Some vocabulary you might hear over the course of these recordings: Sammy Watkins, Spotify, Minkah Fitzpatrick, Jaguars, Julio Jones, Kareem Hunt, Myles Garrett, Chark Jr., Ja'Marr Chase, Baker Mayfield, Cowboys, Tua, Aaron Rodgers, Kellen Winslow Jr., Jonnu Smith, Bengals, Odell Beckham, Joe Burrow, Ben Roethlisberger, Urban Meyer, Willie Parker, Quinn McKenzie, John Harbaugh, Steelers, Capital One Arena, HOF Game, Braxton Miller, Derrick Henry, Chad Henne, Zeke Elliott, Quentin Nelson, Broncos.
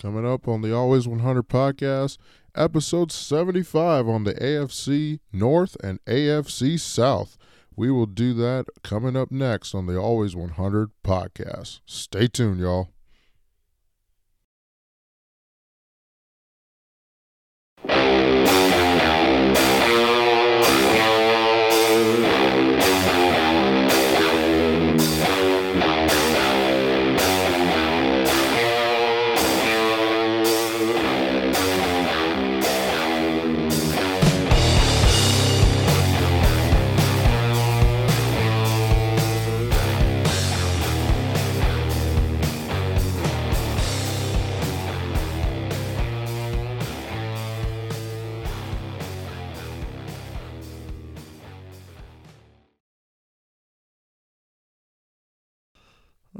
Coming up on the Always 100 Podcast, episode 75 on the AFC North and AFC South. We will do that coming up next on the Always 100 Podcast. Stay tuned, y'all.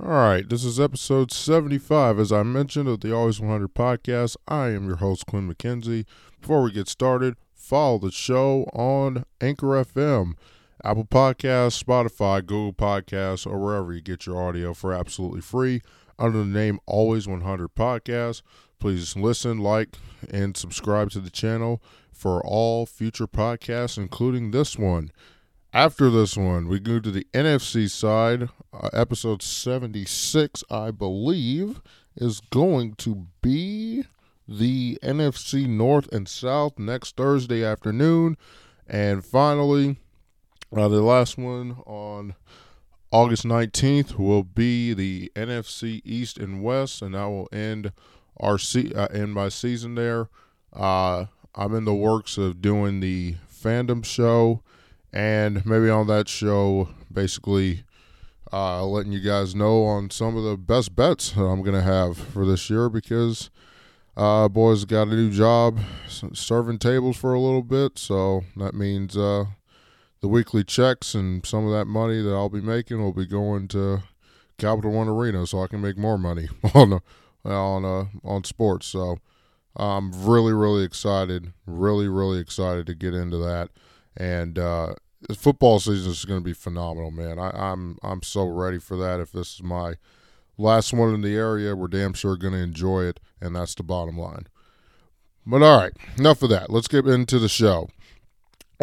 All right, this is episode 75, as I mentioned, of the Always 100 Podcast. I am your host, Quinn McKenzie. Before we get started, follow the show on Anchor FM, Apple Podcasts, Spotify, Google Podcasts, or wherever you get your audio for absolutely free under the name Always 100 Podcast. Please listen, like, and subscribe to the channel for all future podcasts, including this one. After this one, we go to the NFC side. Episode 76, I believe, is going to be the NFC North and South next Thursday afternoon. And finally, the last one on August 19th will be the NFC East and West, and I will end my season there. I'm in the works of doing the fandom show. And maybe on that show, basically letting you guys know on some of the best bets that I'm going to have for this year, because boys got a new job serving tables for a little bit. So that means the weekly checks and some of that money that I'll be making will be going to Capital One Arena, so I can make more money on sports. So I'm really, really excited to get into that. And the football season is going to be phenomenal, man. I'm so ready for that. If this is my last one in the area, we're damn sure going to enjoy it, and that's the bottom line. But all right, enough of that. Let's get into the show.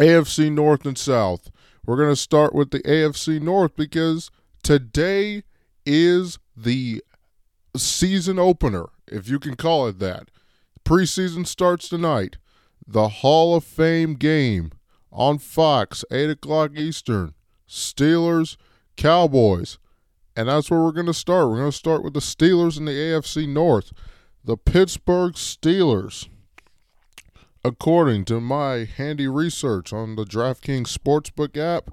AFC North and South. We're going to start with the AFC North because today is the season opener, if you can call it that. Preseason starts tonight. The Hall of Fame game. On Fox, 8 o'clock Eastern, Steelers, Cowboys. And that's where we're going to start. We're going to start with the Steelers in the AFC North. The Pittsburgh Steelers, according to my handy research on the DraftKings Sportsbook app,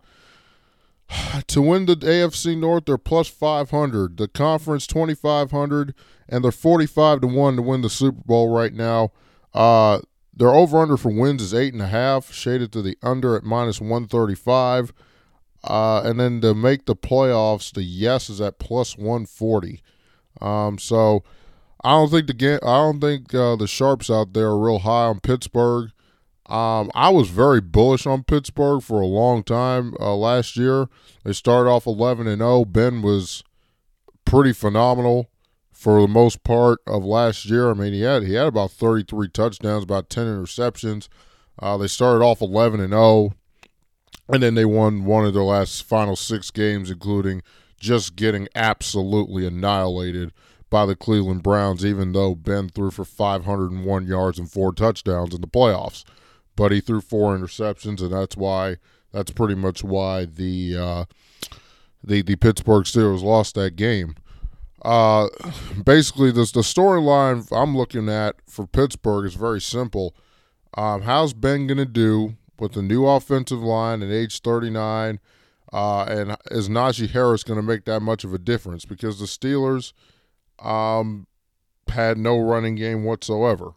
to win the AFC North, they're plus 500. The conference, 2,500. And they're 45-1 to win the Super Bowl right now. Their over-under for wins is 8.5, shaded to the under at minus 135. And then to make the playoffs, the yes is at plus 140. So I don't think the sharps out there are real high on Pittsburgh. I was very bullish on Pittsburgh for a long time last year. They started off 11-0. Ben was pretty phenomenal for the most part of last year. I mean, he had about 33 touchdowns, about 10 interceptions. They started off 11-0, and then they won one of their last final six games, including just getting absolutely annihilated by the Cleveland Browns, even though Ben threw for 501 yards and 4 touchdowns in the playoffs. But he threw 4 interceptions, and that's pretty much why the Pittsburgh Steelers lost that game. Basically, the storyline I'm looking at for Pittsburgh is very simple. How's Ben going to do with the new offensive line at age 39? And is Najee Harris going to make that much of a difference? Because the Steelers had no running game whatsoever.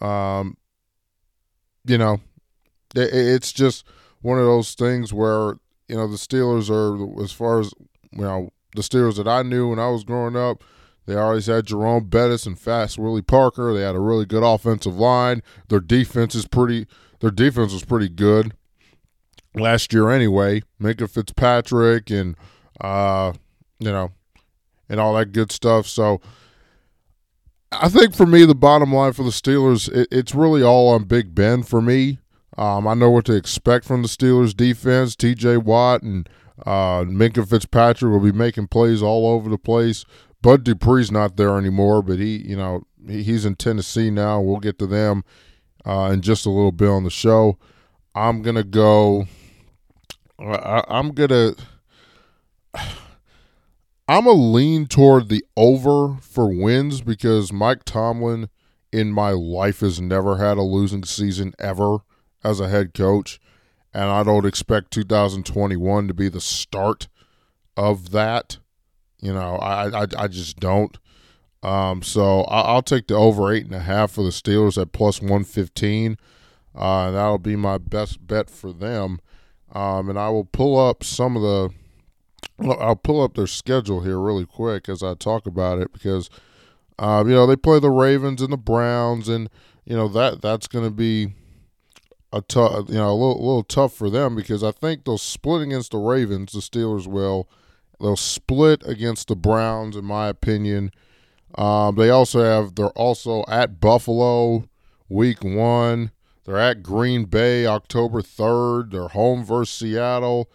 It's just one of those things where, the Steelers are, as far as, the Steelers that I knew when I was growing up, they always had Jerome Bettis and fast Willie Parker. They had a really good offensive line. Their defense was pretty good last year anyway. Minkah Fitzpatrick and and all that good stuff. So I think for me, the bottom line for the Steelers, it's really all on Big Ben for me. I know what to expect from the Steelers defense. TJ Watt and Minkah Fitzpatrick will be making plays all over the place. Bud Dupree's not there anymore, but he's in Tennessee now. We'll get to them in just a little bit on the show. I'm gonna go. I'm a lean toward the over for wins because Mike Tomlin in my life has never had a losing season ever as a head coach, and I don't expect 2021 to be the start of that. I just don't. So I'll take the over 8.5 for the Steelers at plus 115. That'll be my best bet for them. And I will pull up I'll pull up their schedule here really quick as I talk about it because, they play the Ravens and the Browns, and that's going to be a tough, a little tough for them because I think they'll split against the Ravens. The Steelers will. They'll split against the Browns, in my opinion. They also they're also at Buffalo, Week 1. They're at Green Bay, October 3rd. They're home versus Seattle.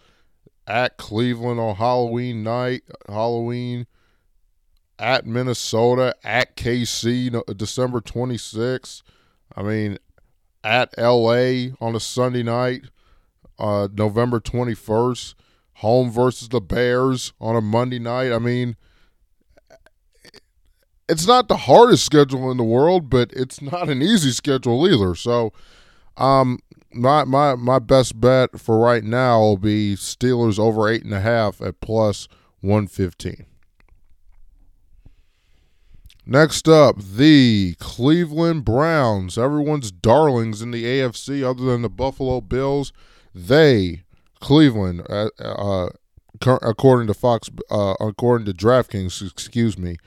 At Cleveland on Halloween night, at Minnesota, at KC, December 26th. At LA on a Sunday night, November 21st, home versus the Bears on a Monday night. It's not the hardest schedule in the world, but it's not an easy schedule either. So, my best bet for right now will be Steelers over 8.5 at plus 115. Next up, the Cleveland Browns, everyone's darlings in the AFC other than the Buffalo Bills. Cleveland, according to DraftKings,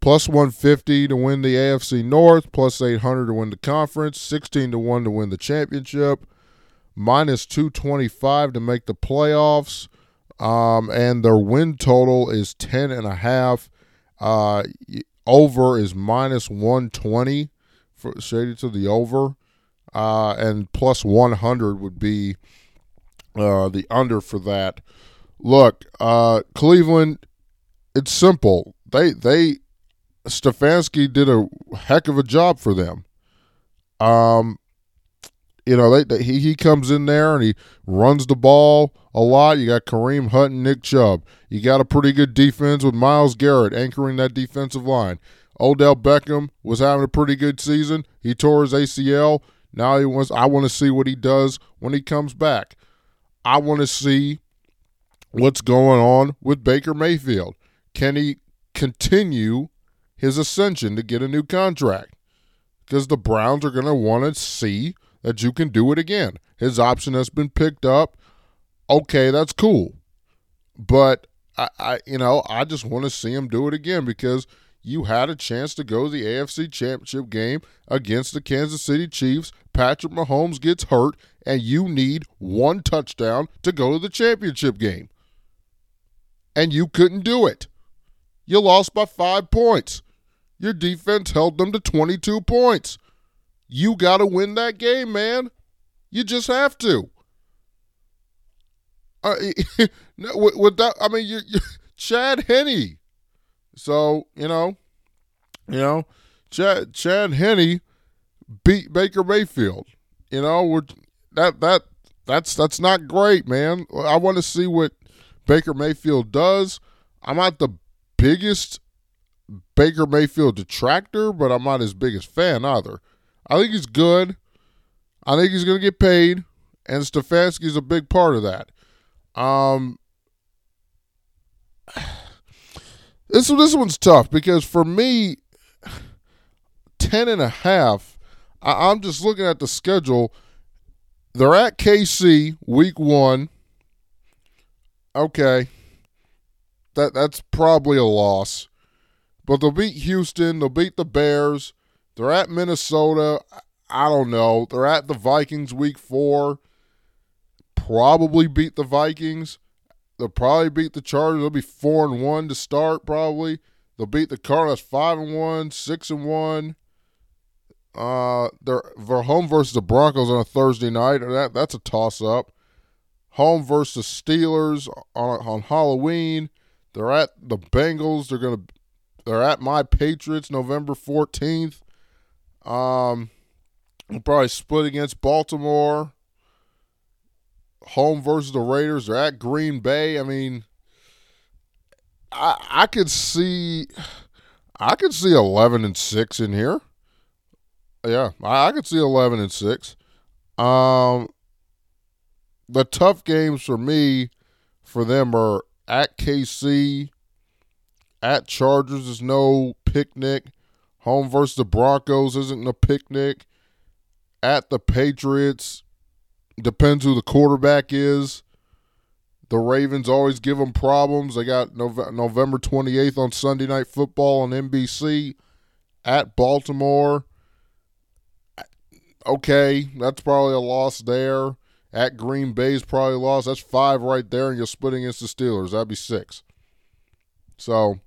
plus 150 to win the AFC North, plus 800 to win the conference, 16-1 to win the championship, minus 225 to make the playoffs, and their win total is 10.5. Over is minus 120, shaded to the over, and plus 100 would be the under for that. Look, Cleveland, it's simple. Stefanski did a heck of a job for them. He comes in there and he runs the ball a lot. You got Kareem Hunt and Nick Chubb. You got a pretty good defense with Myles Garrett anchoring that defensive line. Odell Beckham was having a pretty good season. He tore his ACL. Now I want to see what he does when he comes back. I want to see what's going on with Baker Mayfield. Can he continue his ascension to get a new contract? Because the Browns are going to want to see that you can do it again. His option has been picked up. Okay, that's cool. But, I just want to see him do it again because you had a chance to go to the AFC Championship game against the Kansas City Chiefs. Patrick Mahomes gets hurt, and you need one touchdown to go to the championship game. And you couldn't do it. You lost by 5 points. Your defense held them to 22 points. You got to win that game, man. You just have to. You're Chad Henne. So, Chad Henne beat Baker Mayfield. That's not great, man. I want to see what Baker Mayfield does. I'm not the biggest Baker Mayfield detractor, but I'm not his biggest fan either. I think he's good. I think he's going to get paid, and Stefanski's a big part of that. This one's tough because for me, 10.5, I'm just looking at the schedule. They're at KC week 1. Okay. That's probably a loss. But they'll beat Houston. They'll beat the Bears. They're at Minnesota. I don't know. They're at the Vikings week 4. Probably beat the Vikings. They'll probably beat the Chargers. They'll be 4-1 to start probably. They'll beat the Cardinals 5-1, 6-1. They're home versus the Broncos on a Thursday night. That's a toss-up. Home versus Steelers on Halloween. They're at the Bengals. They're at my Patriots November 14th. They'll probably split against Baltimore. Home versus the Raiders. They're at Green Bay. I mean, I could see 11-6 in here. Yeah, I could see 11-6. The tough games for them are at KC, at Chargers is no picnic. Home versus the Broncos isn't no picnic. At the Patriots, depends who the quarterback is. The Ravens always give them problems. They got November 28th on Sunday Night Football on NBC at Baltimore. Okay, that's probably a loss there. At Green Bay's probably a loss. That's 5 right there, and you're splitting against the Steelers. That'd be 6. So,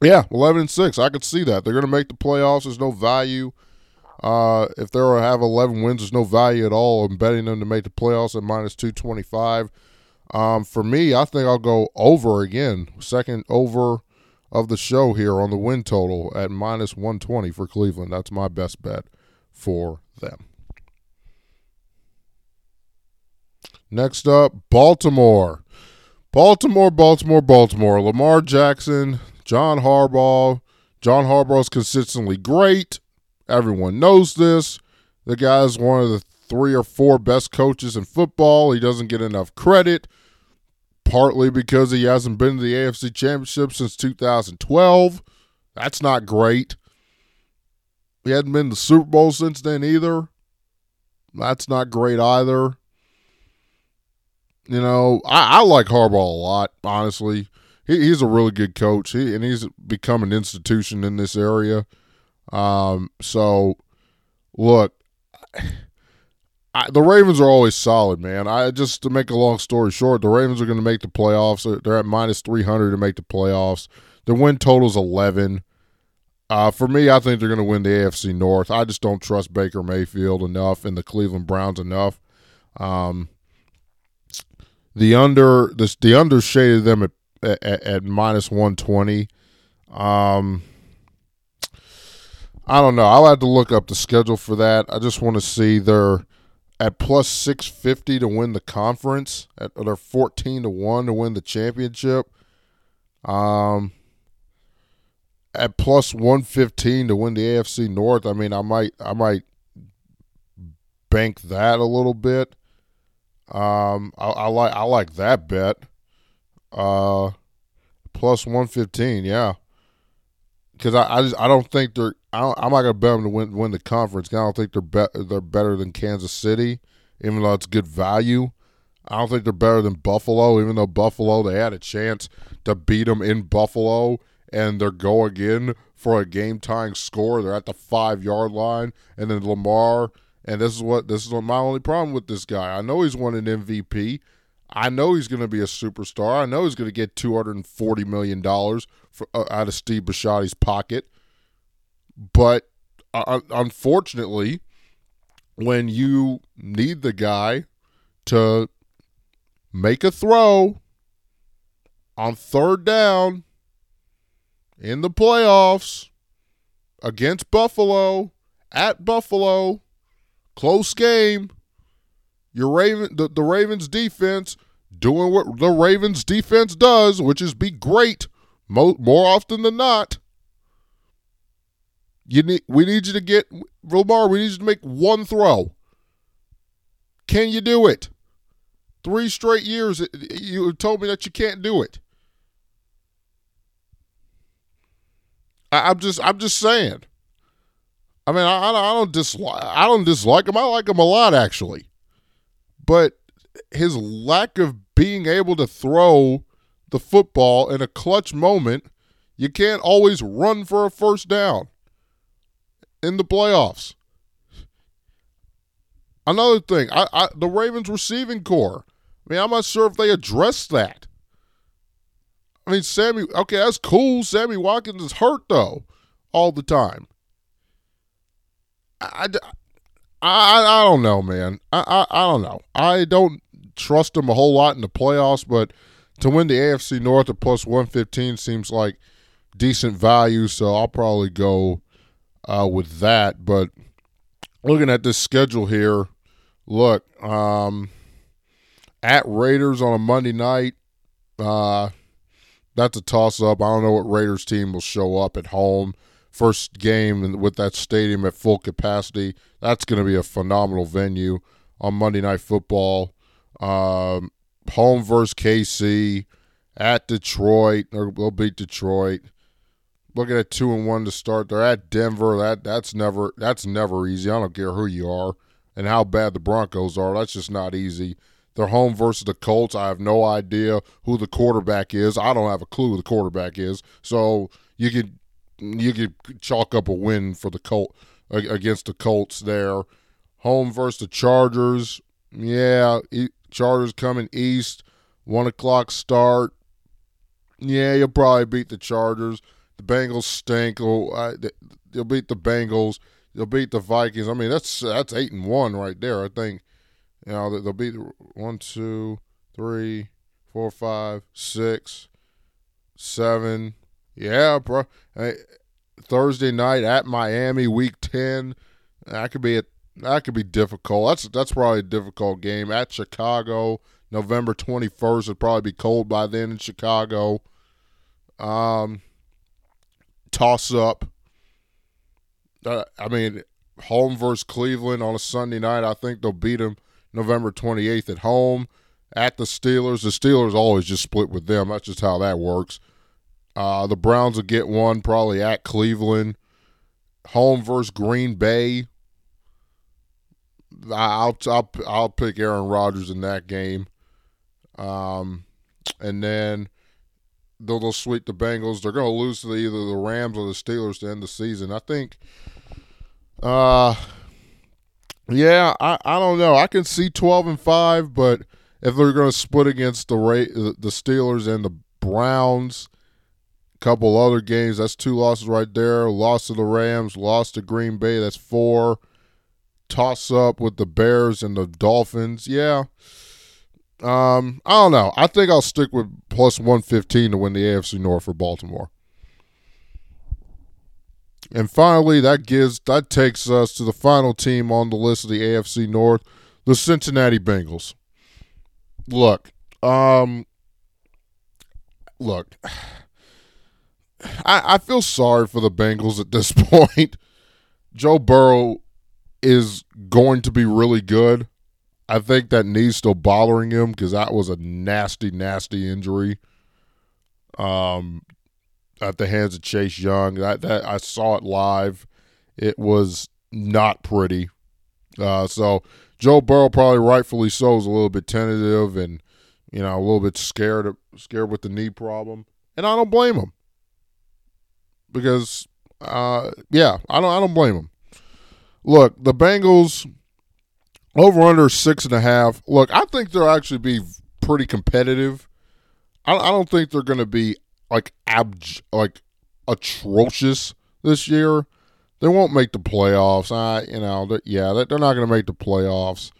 yeah, 11-6. I could see that. They're going to make the playoffs. There's no value. If they have 11 wins, there's no value at all in betting them to make the playoffs at minus 225. For me, I think I'll go over again. Second over of the show here on the win total at minus 120 for Cleveland. That's my best bet for them. Next up, Baltimore. Baltimore. Lamar Jackson, John Harbaugh. John Harbaugh's consistently great. Everyone knows this. The guy's one of the 3 or 4 best coaches in football. He doesn't get enough credit, partly because he hasn't been to the AFC Championship since 2012. That's not great. He hadn't been to the Super Bowl since then either. That's not great either. You know, I like Harbaugh a lot, honestly. He's a really good coach, and he's become an institution in this area. So, look, the Ravens are always solid, man. Just to make a long story short, the Ravens are going to make the playoffs. They're at minus 300 to make the playoffs. The win total's 11. For me, I think they're going to win the AFC North. I just don't trust Baker Mayfield enough and the Cleveland Browns enough. The under shaded them at minus 120. I don't know. I'll have to look up the schedule for that. I just want to see they're at plus 650 to win the conference. They're 14-1 to win the championship. At plus 115 to win the AFC North. I mean, I might bank that a little bit. I like that bet. Plus 115, yeah. Because I'm not gonna bet them to win the conference. I don't think they're better than Kansas City, even though it's good value. I don't think they're better than Buffalo, even though Buffalo, they had a chance to beat them in Buffalo, and they're going in for a game tying score. They're at the 5-yard line, and then Lamar. And this is my only problem with this guy. I know he's won an MVP. I know he's going to be a superstar. I know he's going to get $240 million out of Steve Bisciotti's pocket. But unfortunately, when you need the guy to make a throw on 3rd down in the playoffs against Buffalo, at Buffalo, close game. The Ravens defense doing what the Ravens defense does, which is be great more often than not. We need you to get Lamar. We need you to make one throw. Can you do it? 3 straight years you told me that you can't do it. I'm just saying. I mean, I don't dislike him. I like him a lot, actually. But his lack of being able to throw the football in a clutch moment, you can't always run for a 1st down in the playoffs. Another thing, the Ravens' receiving core. I mean, I'm not sure if they addressed that. I mean, Sammy, okay, that's cool. Sammy Watkins is hurt, though, all the time. I don't know, man. I don't know. I don't trust him a whole lot in the playoffs, but to win the AFC North at plus 115 seems like decent value, so I'll probably go with that. But looking at this schedule here, look, at Raiders on a Monday night, that's a toss-up. I don't know what Raiders team will show up at home. First game with that stadium at full capacity. That's going to be a phenomenal venue on Monday Night Football. Home versus KC, at Detroit. They'll beat Detroit. Looking at 2-1 to start. They're at Denver. That's never easy. I don't care who you are and how bad the Broncos are. That's just not easy. They're home versus the Colts. I have no idea who the quarterback is. I don't have a clue who the quarterback is. So you could chalk up a win for the Colt against the Colts there. Home versus the Chargers. Yeah, Chargers coming east. 1 o'clock start. Yeah, you'll probably beat the Chargers. The Bengals stink. You'll beat the Bengals. You'll beat the Vikings. I mean, that's 8-1 right there. I think they'll beat 1, 2, 3, 4, 5, 6, 7. Yeah, bro. Hey, Thursday night at Miami, Week 10. That could be difficult. That's probably a difficult game. At Chicago, November 21st. It'd probably be cold by then in Chicago. Toss up. I mean, home versus Cleveland on a Sunday night. I think they'll beat them November 28th at home. At the Steelers. The Steelers always just split with them. That's just how that works. The Browns will get one probably at Cleveland. Home versus Green Bay. I'll pick Aaron Rodgers in that game. And then they'll sweep the Bengals. They're going to lose to either the Rams or the Steelers to end the season. I think, I don't know. I can see 12-5, but if they're going to split against the Steelers and the Browns, couple other games, that's 2 losses right there. Loss to the Rams, loss to Green Bay, that's 4. Toss up with the Bears and the Dolphins. Yeah. I don't know. I think I'll stick with plus 115 to win the AFC North for Baltimore. And finally, that takes us to the final team on the list of the AFC North, the Cincinnati Bengals. Look. I feel sorry for the Bengals at this point. Joe Burrow is going to be really good. I think that knee's still bothering him because that was a nasty, nasty injury at the hands of Chase Young. That I saw it live. It was not pretty. So Joe Burrow, probably rightfully so, is a little bit tentative and a little bit scared with the knee problem. And I don't blame him. Because, I don't blame them. Look, the Bengals, over under 6.5. Look, I think they'll actually be pretty competitive. I don't think they're going to be like atrocious this year. They won't make the playoffs. They're not going to make the playoffs.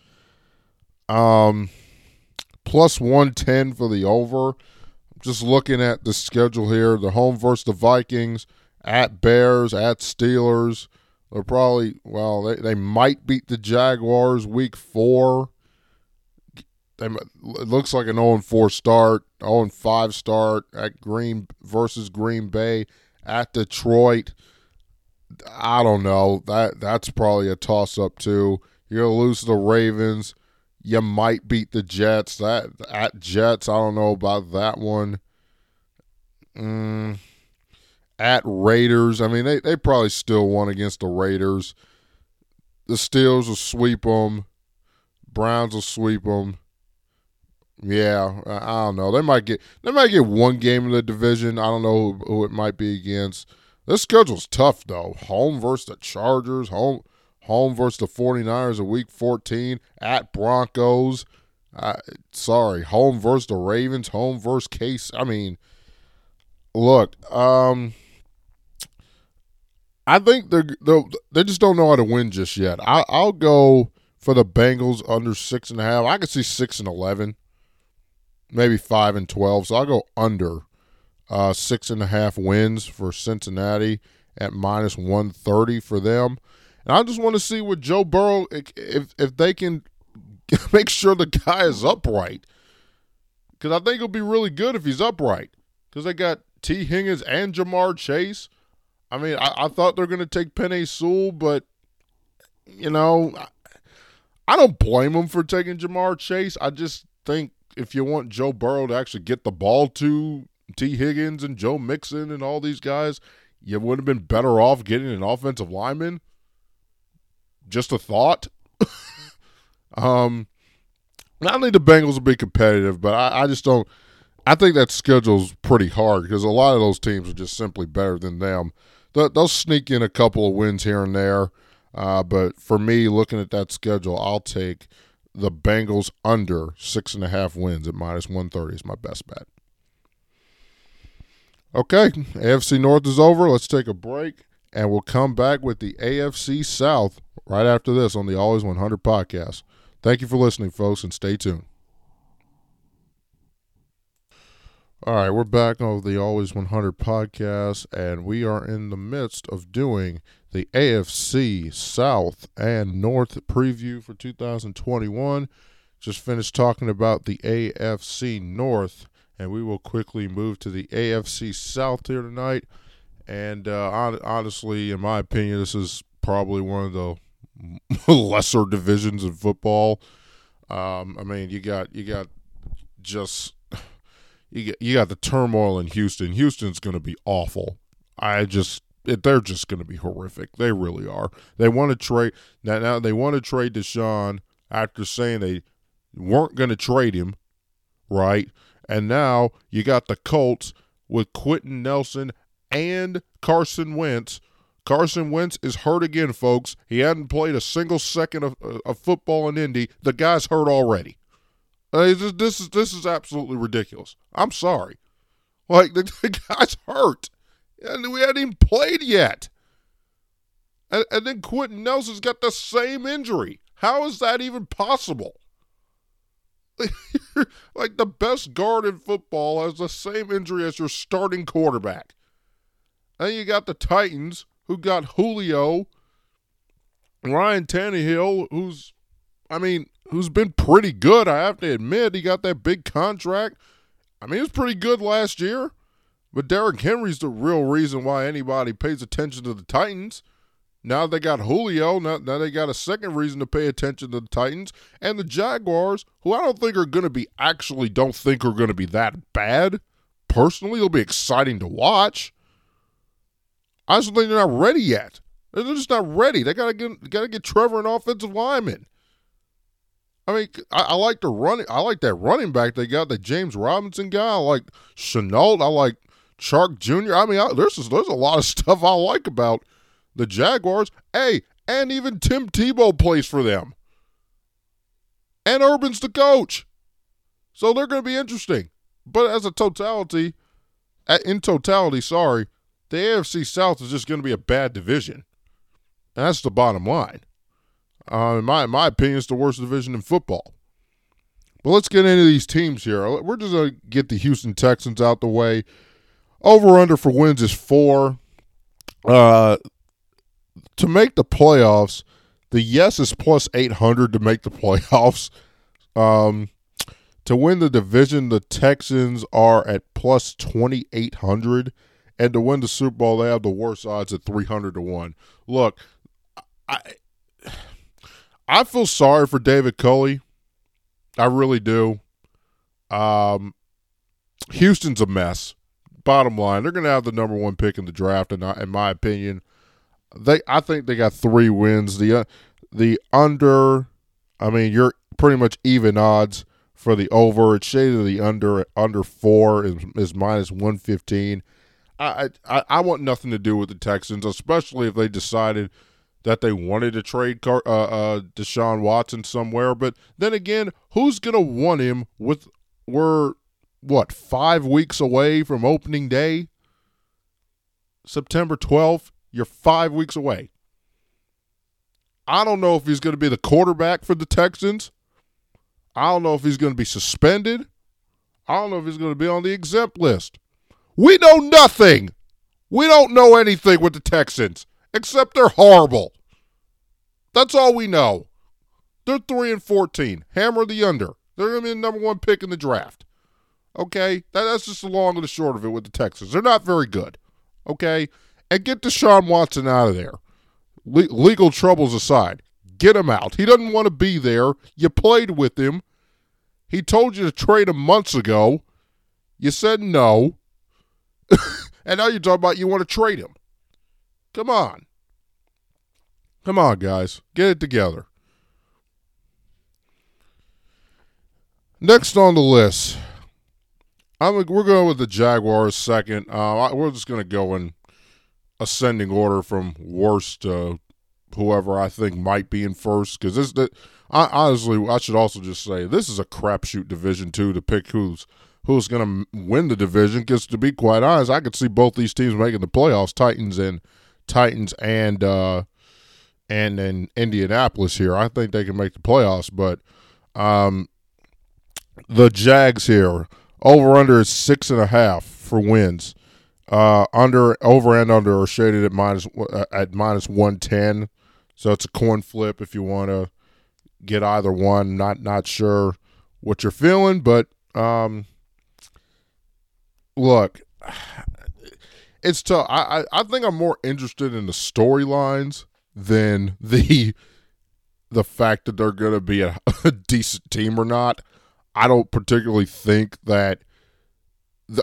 Plus 110 for the over. Just looking at the schedule here, the home versus the Vikings, at Bears, at Steelers. They're probably, they might beat the Jaguars week 4. It looks like an 0-4 start, 0-5 start at Green Bay, at Detroit. I don't know. That's probably a toss-up too. You're going to lose to the Ravens. You might beat the Jets. At Jets, I don't know about that one. At Raiders, I mean, they probably still won against the Raiders. The Steelers will sweep them. Browns will sweep them. Yeah, I don't know. They might get one game in the division. I don't know who it might be against. This schedule's tough, though. Home versus the Chargers, Home versus the 49ers in Week 14, at Broncos. Home versus the Ravens, home versus KC. I mean, Look, I think they just don't know how to win just yet. I'll go for the Bengals under 6.5. I could see 6-11, maybe 5-12. So I'll go under 6.5 wins for Cincinnati at -130 for them. And I just want to see what Joe Burrow, if they can make sure the guy is upright. Because I think he'll be really good if he's upright. Because they got T. Higgins and Ja'Marr Chase. I mean, I thought they were going to take Penei Sewell, but, you know, I don't blame them for taking Ja'Marr Chase. I just think if you want Joe Burrow to actually get the ball to T. Higgins and Joe Mixon and all these guys, you would have been better off getting an offensive lineman. Just a thought. I think the Bengals will be competitive, but I just don't. I think that schedule's pretty hard because a lot of those teams are just simply better than them. They'll sneak in a couple of wins here and there, but for me, looking at that schedule, I'll take the Bengals under 6.5 wins at -130 is my best bet. Okay, AFC North is over. Let's take a break, and we'll come back with the AFC South right after this on the Always 100 Podcast. Thank you for listening, folks, and stay tuned. All right, we're back on the Always 100 Podcast, and we are in the midst of doing the AFC South and North preview for 2021. Just finished talking about the AFC North, and we will quickly move to the AFC South here tonight. And honestly, in my opinion, this is probably one of the lesser divisions in football. I mean, you got the turmoil in Houston. Houston's going to be awful. They're just going to be horrific. They really are. They want to trade now. They want to trade Deshaun after saying they weren't going to trade him, right? And now you got the Colts with Quentin Nelson and Carson Wentz. Carson Wentz is hurt again, folks. He hadn't played a single second of football in Indy. The guy's hurt already. This is absolutely ridiculous. I'm sorry. Like, the guy's hurt. And we hadn't even played yet. And then Quentin Nelson's got the same injury. How is that even possible? Like, the best guard in football has the same injury as your starting quarterback. And you got the Titans, who got Julio, Ryan Tannehill, who's been pretty good, I have to admit. He got that big contract. I mean, he was pretty good last year. But Derrick Henry's the real reason why anybody pays attention to the Titans. Now they got Julio. Now they got a second reason to pay attention to the Titans. And the Jaguars, who I don't think are going to be that bad. Personally, they'll be exciting to watch. I just think they're not ready yet. They're just not ready. They gotta get Trevor an offensive lineman. I mean, I like the running. I like that running back they got, the James Robinson guy. I like Chenault. I like Chark Jr. I mean, there's a lot of stuff I like about the Jaguars. Hey, and even Tim Tebow plays for them. And Urban's the coach, so they're going to be interesting. But in totality. The AFC South is just going to be a bad division. And that's the bottom line. In my opinion, it's the worst division in football. But let's get into these teams here. We're just going to get the Houston Texans out the way. Over-under for wins is 4. To make the playoffs, the yes is +800 to make the playoffs. To win the division, the Texans are at +2,800. And to win the Super Bowl, they have the worst odds at 300-1. Look, I feel sorry for David Culley. I really do. Houston's a mess. Bottom line, they're going to have the number one pick in the draft, and in my opinion, I think they got 3 wins. The under, I mean, you're pretty much even odds for the over. It's shaded to the under. Under 4 is -115. I want nothing to do with the Texans, especially if they decided that they wanted to trade Deshaun Watson somewhere. But then again, who's going to want him? We're 5 weeks away from opening day? September 12th, you're 5 weeks away. I don't know if he's going to be the quarterback for the Texans. I don't know if he's going to be suspended. I don't know if he's going to be on the exempt list. We know nothing. We don't know anything with the Texans, except they're horrible. That's all we know. They're 3-14. Hammer the under. They're going to be the number one pick in the draft. Okay? That's just the long and the short of it with the Texans. They're not very good. Okay? And get Deshaun Watson out of there. Legal troubles aside, get him out. He doesn't want to be there. You played with him. He told you to trade him months ago. You said no. And now you're talking about you want to trade him. Come on. Come on, guys. Get it together. Next on the list, we're going with the Jaguars second. We're just going to go in ascending order from worst to whoever I think might be in first. Because I should also just say this is a crapshoot Division II to pick who's going to win the division. Because to be quite honest, I could see both these teams making the playoffs. Titans and Indianapolis here. I think they can make the playoffs, but the Jags here, over-under is 6.5 for wins. Over and under are shaded at minus 110, so it's a coin flip if you want to get either one. Not sure what you're feeling, but look, it's tough. I think I'm more interested in the storylines than the fact that they're going to be a decent team or not. I don't particularly think that.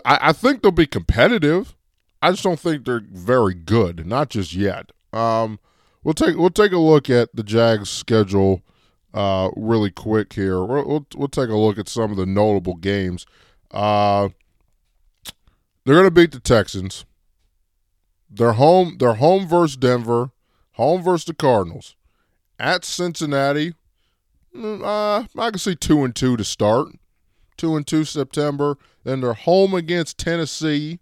I think they'll be competitive. I just don't think they're very good, not just yet. We'll take a look at the Jags' schedule really quick here. We'll take a look at some of the notable games. They're going to beat the Texans. They're home versus Denver. Home versus the Cardinals. At Cincinnati, I can see 2-2 to start. 2-2 September. Then they're home against Tennessee.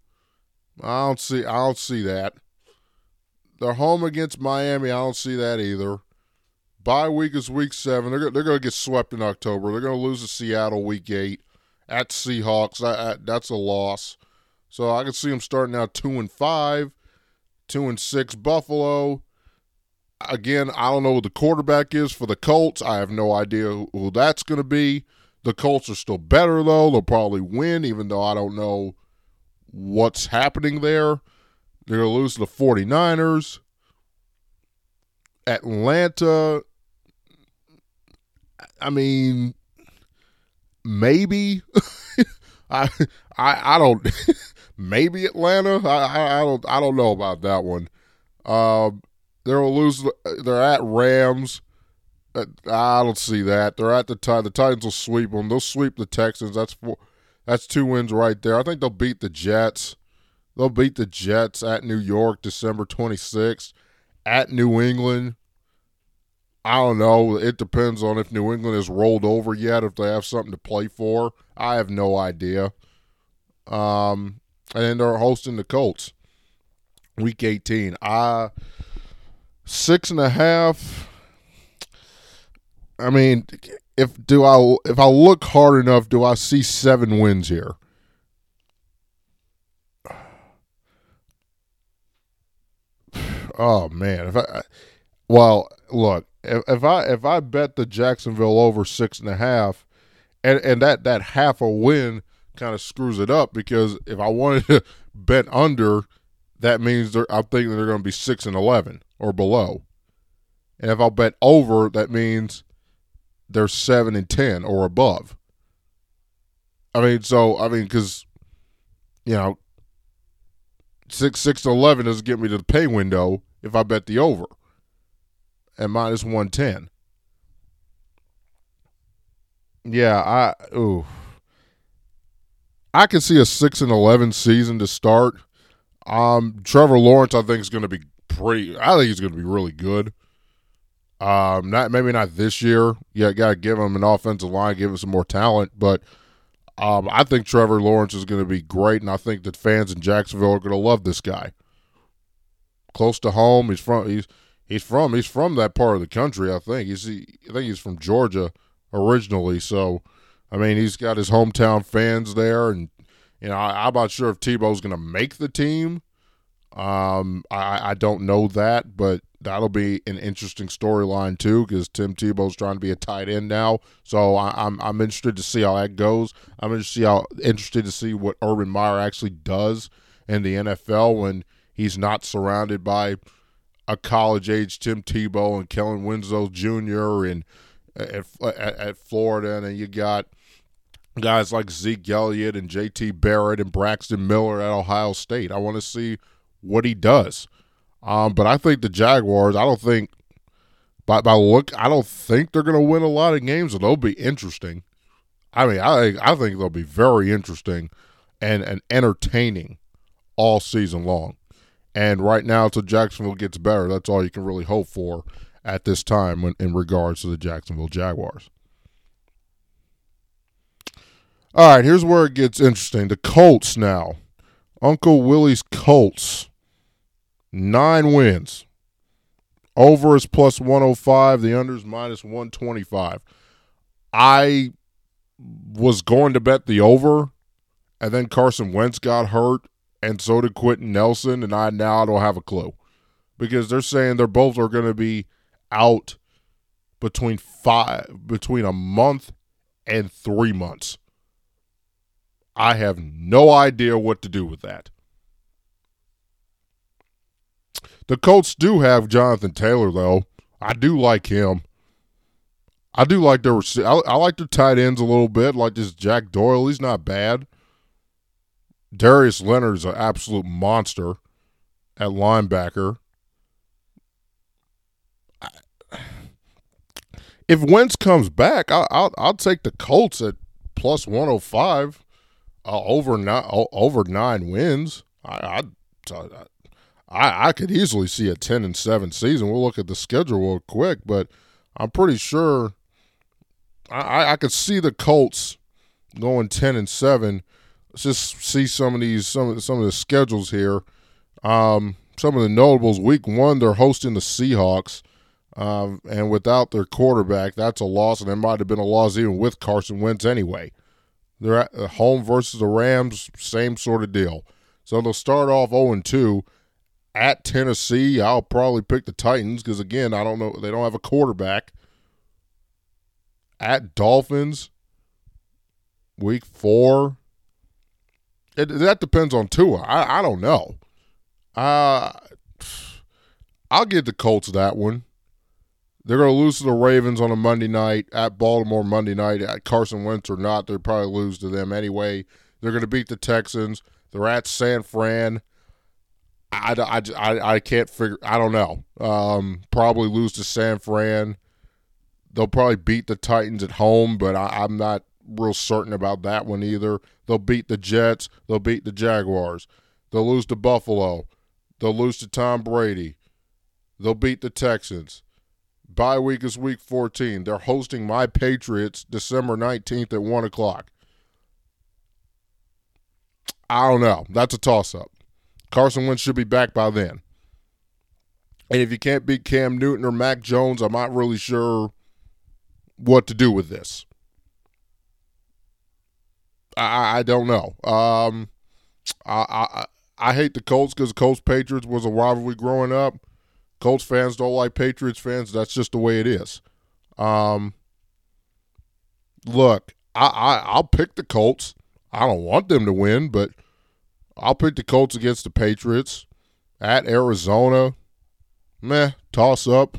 I don't see that. They're home against Miami. I don't see that either. Bye week is week 7. They're going to get swept in October. They're going to lose to Seattle week 8. At Seahawks, that's a loss. So I can see them starting out 2-5, 2-6 Buffalo. Again, I don't know what the quarterback is for the Colts. I have no idea who that's going to be. The Colts are still better, though. They'll probably win, even though I don't know what's happening there. They're going to lose to the 49ers. Atlanta, I mean, maybe. I don't. Maybe Atlanta. I don't know about that one. They'll lose. They're at Rams. I don't see that. They're at the Titans. The Titans will sweep them. They'll sweep the Texans. That's 2 wins right there. I think they'll beat the Jets. They'll beat the Jets at New York, December 26th. At New England, I don't know. It depends on if New England is rolled over yet, if they have something to play for. I have no idea. And then they're hosting the Colts, Week 18. 6.5. I mean, if I look hard enough, do I see 7 wins here? Oh man! If I bet the Jacksonville over 6.5, and that half a win kind of screws it up, because if I wanted to bet under, that means I'm thinking they're going to be 6-11 or below. And if I bet over, that means they're 7-10 or above. Because, you know, 6-11 doesn't get me to the pay window if I bet the over at minus 110. Yeah, I can see a 6-11 season to start. Trevor Lawrence, I think, is going to be really good. Maybe not this year. Yeah, got to give him an offensive line, give him some more talent. But I think Trevor Lawrence is going to be great, and I think that fans in Jacksonville are going to love this guy. close to home. He's from that part of the country, I think. I think he's from Georgia originally. So, I mean, he's got his hometown fans there, and you know, I'm not sure if Tebow's going to make the team. I don't know that, but that'll be an interesting storyline too, because Tim Tebow's trying to be a tight end now. So I'm interested to see how that goes. I'm interested to see what Urban Meyer actually does in the NFL when he's not surrounded by a college-age Tim Tebow and Kellen Winslow Jr. and at Florida, and you got guys like Zeke Elliott and J.T. Barrett and Braxton Miller at Ohio State. I want to see what he does. But I think the Jaguars, I don't think they're going to win a lot of games, so they'll be interesting. I mean, I think they'll be very interesting and entertaining all season long. And right now, until Jacksonville gets better, that's all you can really hope for at this time in regards to the Jacksonville Jaguars. All right, here's where it gets interesting. The Colts now. Uncle Willie's Colts, 9 wins. Over is plus 105. The under is minus 125. I was going to bet the over, and then Carson Wentz got hurt, and so did Quentin Nelson, and I don't have a clue. Because they're saying they're both are going to be out between a month and 3 months. I have no idea what to do with that. The Colts do have Jonathan Taylor, though. I do like him. I do like their I like their tight ends a little bit, like this Jack Doyle. He's not bad. Darius Leonard's an absolute monster at linebacker. If Wentz comes back, I'll take the Colts at plus 105. Over 9 wins, I could easily see a 10-7 season. We'll look at the schedule real quick, but I'm pretty sure I could see the Colts going 10-7. Let's just see some of the schedules here. Some of the notables: Week 1, they're hosting the Seahawks, and without their quarterback, that's a loss, and there might have been a loss even with Carson Wentz anyway. They're at home versus the Rams, same sort of deal. So they'll start off 0-2 at Tennessee. I'll probably pick the Titans because, again, I don't know. They don't have a quarterback. At Dolphins, Week 4. That depends on Tua. I don't know. I'll give the Colts that one. They're going to lose to the Ravens on a Monday night, at Baltimore Monday night, at Carson Wentz or not. They'll probably lose to them anyway. They're going to beat the Texans. They're at San Fran. I can't figure – I don't know. Probably lose to San Fran. They'll probably beat the Titans at home, but I'm not real certain about that one either. They'll beat the Jets. They'll beat the Jaguars. They'll lose to Buffalo. They'll lose to Tom Brady. They'll beat the Texans. Bye week is week 14. They're hosting my Patriots December 19th at 1 o'clock. I don't know. That's a toss-up. Carson Wentz should be back by then. And if you can't beat Cam Newton or Mac Jones, I'm not really sure what to do with this. I don't know. I hate the Colts because Colts-Patriots was a rivalry growing up. Colts fans don't like Patriots fans. That's just the way it is. Look, I'll pick the Colts. I don't want them to win, but I'll pick the Colts against the Patriots. At Arizona, toss up.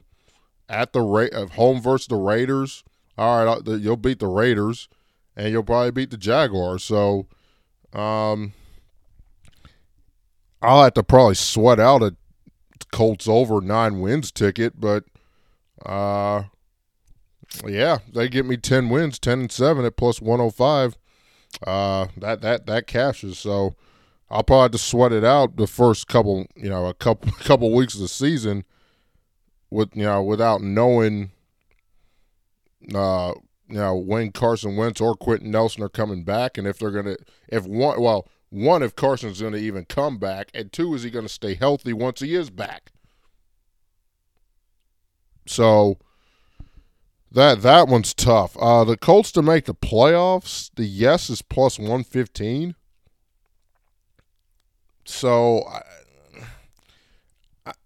At the home versus the Raiders. All right, you'll beat the Raiders, and you'll probably beat the Jaguars. So I'll have to probably sweat out a Colts over 9 wins ticket, but they get me 10 wins, 10-7 at plus 105. That cashes. So I'll probably have to sweat it out the first couple weeks of the season without knowing when Carson Wentz or Quentin Nelson are coming back, and if they're gonna if one well one, if Carson's going to even come back, and two, is he going to stay healthy once he is back? So that one's tough. The Colts to make the playoffs, the yes is plus 115. So,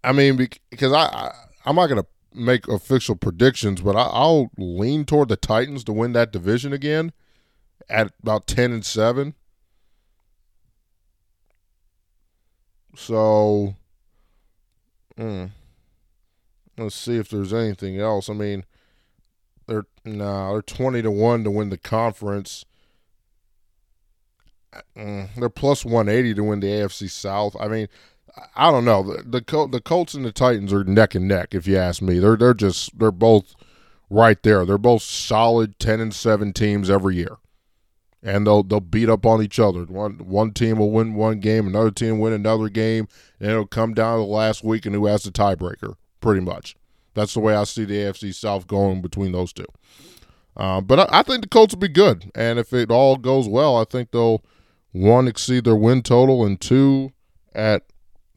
I mean, because I'm not going to make official predictions, but I'll lean toward the Titans to win that division again at about 10-7. So, let's see if there's anything else. I mean, they're 20-1 to win the conference. They're plus 180 to win the AFC South. I mean, I don't know. The Colts and the Titans are neck and neck, if you ask me. They're both right there. They're both solid 10-7 teams every year, and they'll beat up on each other. One team will win one game, another team will win another game, and it'll come down to the last week and who has the tiebreaker. Pretty much, that's the way I see the AFC South going between those two. But I think the Colts will be good, and if it all goes well, I think they'll one, exceed their win total, and two, at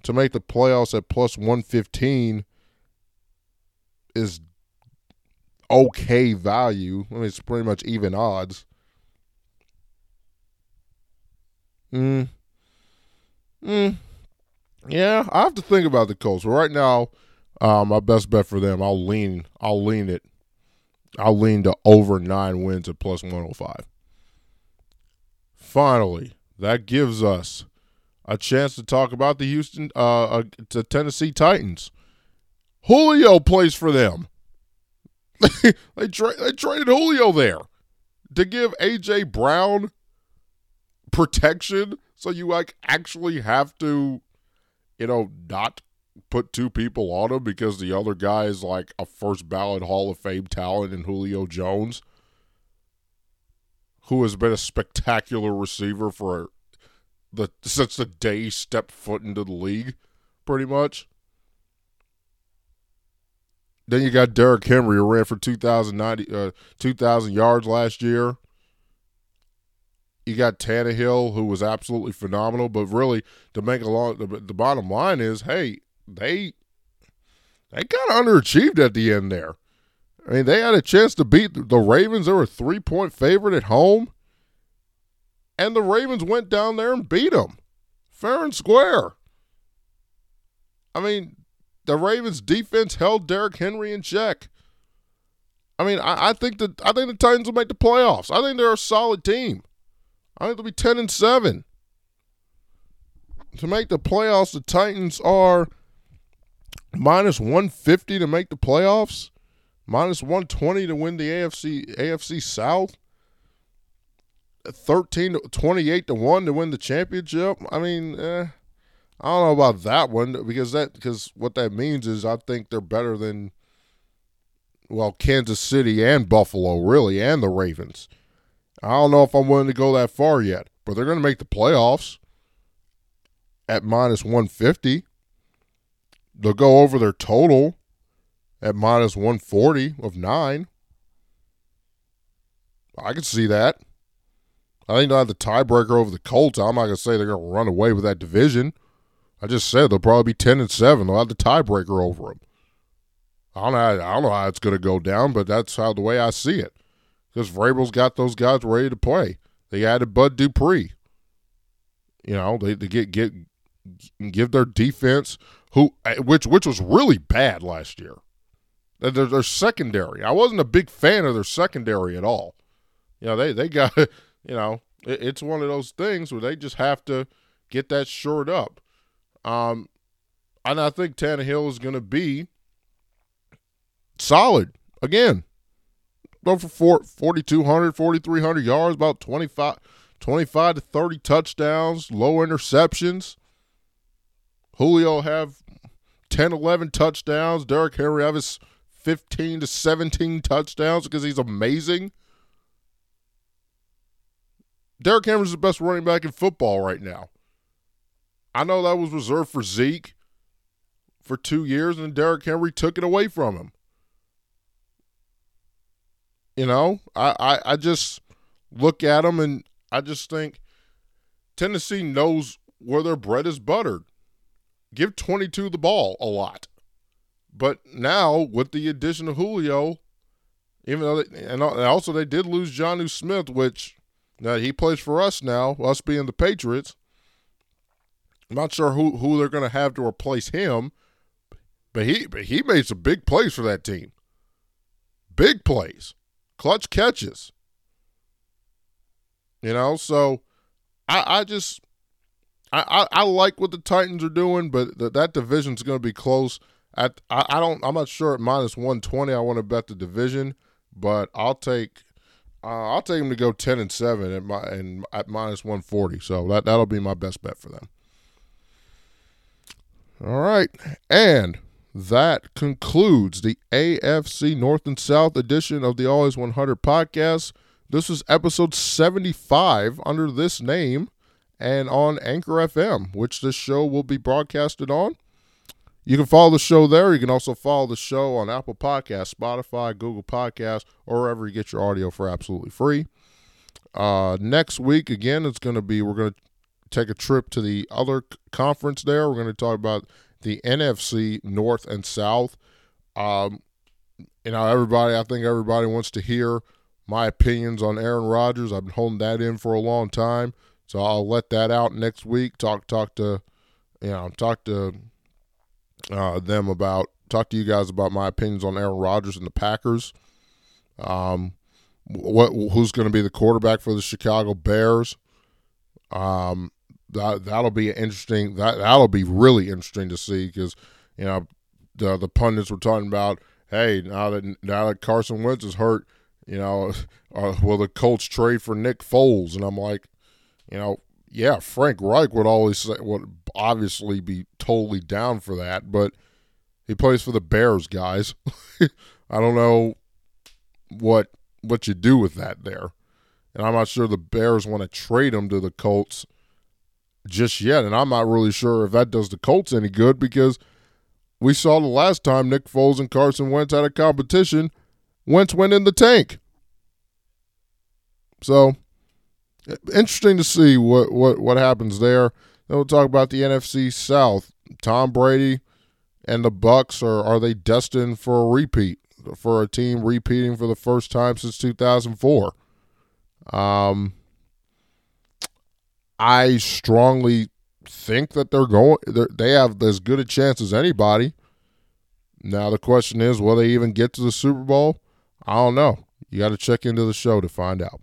to make the playoffs at plus 115 is okay value. I mean, it's pretty much even odds. Yeah, I have to think about the Colts. But right now, my best bet for them, I'll lean to over 9 wins at plus 105. Finally, that gives us a chance to talk about the Tennessee Titans. Julio plays for them. They traded Julio there to give A.J. Brown protection, so you actually have to, not put two people on him because the other guy is a first ballot Hall of Fame talent in Julio Jones, who has been a spectacular receiver since the day he stepped foot into the league, pretty much. Then you got Derrick Henry, who ran for 2,000 yards last year. You got Tannehill, who was absolutely phenomenal, but really, the bottom line is, hey, they kind of underachieved at the end there. I mean, they had a chance to beat the Ravens. They were a 3-point favorite at home, and the Ravens went down there and beat them, fair and square. I mean, the Ravens' defense held Derrick Henry in check. I mean, I think the Titans will make the playoffs. I think they're a solid team. I think they'll be 10-7. To make the playoffs, the Titans are minus 150 to make the playoffs, minus 120 to win the AFC South, 28-1 to win the championship. I mean, I don't know about that one because what that means is I think they're better than, Kansas City and Buffalo, really, and the Ravens. I don't know if I'm willing to go that far yet, but they're going to make the playoffs at minus 150. They'll go over their total at minus 140 of 9. I can see that. I think they'll have the tiebreaker over the Colts. I'm not going to say they're going to run away with that division. I just said they'll probably be 10-7. They'll have the tiebreaker over them. I don't know how it's going to go down, but that's the way I see it. Because Vrabel's got those guys ready to play. They added Bud Dupree. They give their defense, which was really bad last year. Their secondary. I wasn't a big fan of their secondary at all. They got, it's one of those things where they just have to get that shored up. And I think Tannehill is going to be solid again. Go for 4,200, 4,300 yards, about 25 to 30 touchdowns, low interceptions. Julio have 10, 11 touchdowns. Derrick Henry have his 15 to 17 touchdowns because he's amazing. Derrick Henry's the best running back in football right now. I know that was reserved for Zeke for 2 years, and Derrick Henry took it away from him. I just look at them, and I just think Tennessee knows where their bread is buttered. Give 22 the ball a lot. But now, with the addition of Julio, even though they did lose Jonnu Smith, which now he plays for us now, us being the Patriots. I'm not sure who they're going to have to replace him, but he made some big plays for that team. Big plays. Clutch catches. You know, so I like what the Titans are doing, but that division's going to be close. I'm not sure at minus 120 I want to bet the division, but I'll take them to go 10-7 at minus 140. So that'll be my best bet for them. All right, and that concludes the AFC North and South edition of the Always 100 podcast. This is episode 75 under this name and on Anchor FM, which this show will be broadcasted on. You can follow the show there. You can also follow the show on Apple Podcasts, Spotify, Google Podcasts, or wherever you get your audio for absolutely free. Next week, again, we're going to take a trip to the other conference there. We're going to talk about the NFC North and South. I think everybody wants to hear my opinions on Aaron Rodgers. I've been holding that in for a long time, so I'll let that out next week. Talk to you guys about my opinions on Aaron Rodgers and the Packers. Who's going to be the quarterback for the Chicago Bears? That'll be really interesting to see because the pundits were talking about, hey, now that Carson Wentz is hurt, will the Colts trade for Nick Foles? And I'm like, yeah, Frank Reich would obviously be totally down for that, but he plays for the Bears, guys. I don't know what you do with that there. And I'm not sure the Bears want to trade him to the Colts just yet, and I'm not really sure if that does the Colts any good because we saw the last time Nick Foles and Carson Wentz had a competition, Wentz went in the tank. So interesting to see what happens there. Then we'll talk about the NFC South. Tom Brady and the Bucs, are they destined for a repeat, for a team repeating for the first time since 2004? I strongly think that they have as good a chance as anybody. Now the question is, will they even get to the Super Bowl? I don't know. You got to check into the show to find out.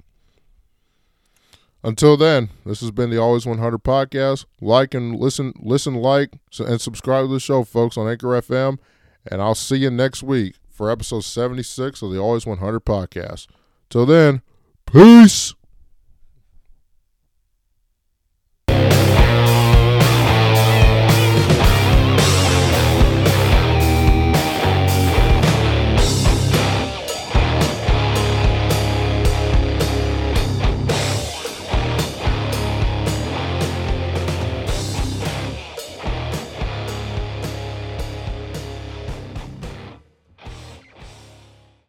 Until then, this has been the Always 100 Podcast. Like and listen, and subscribe to the show, folks, on Anchor FM. And I'll see you next week for episode 76 of the Always 100 Podcast. Till then, peace.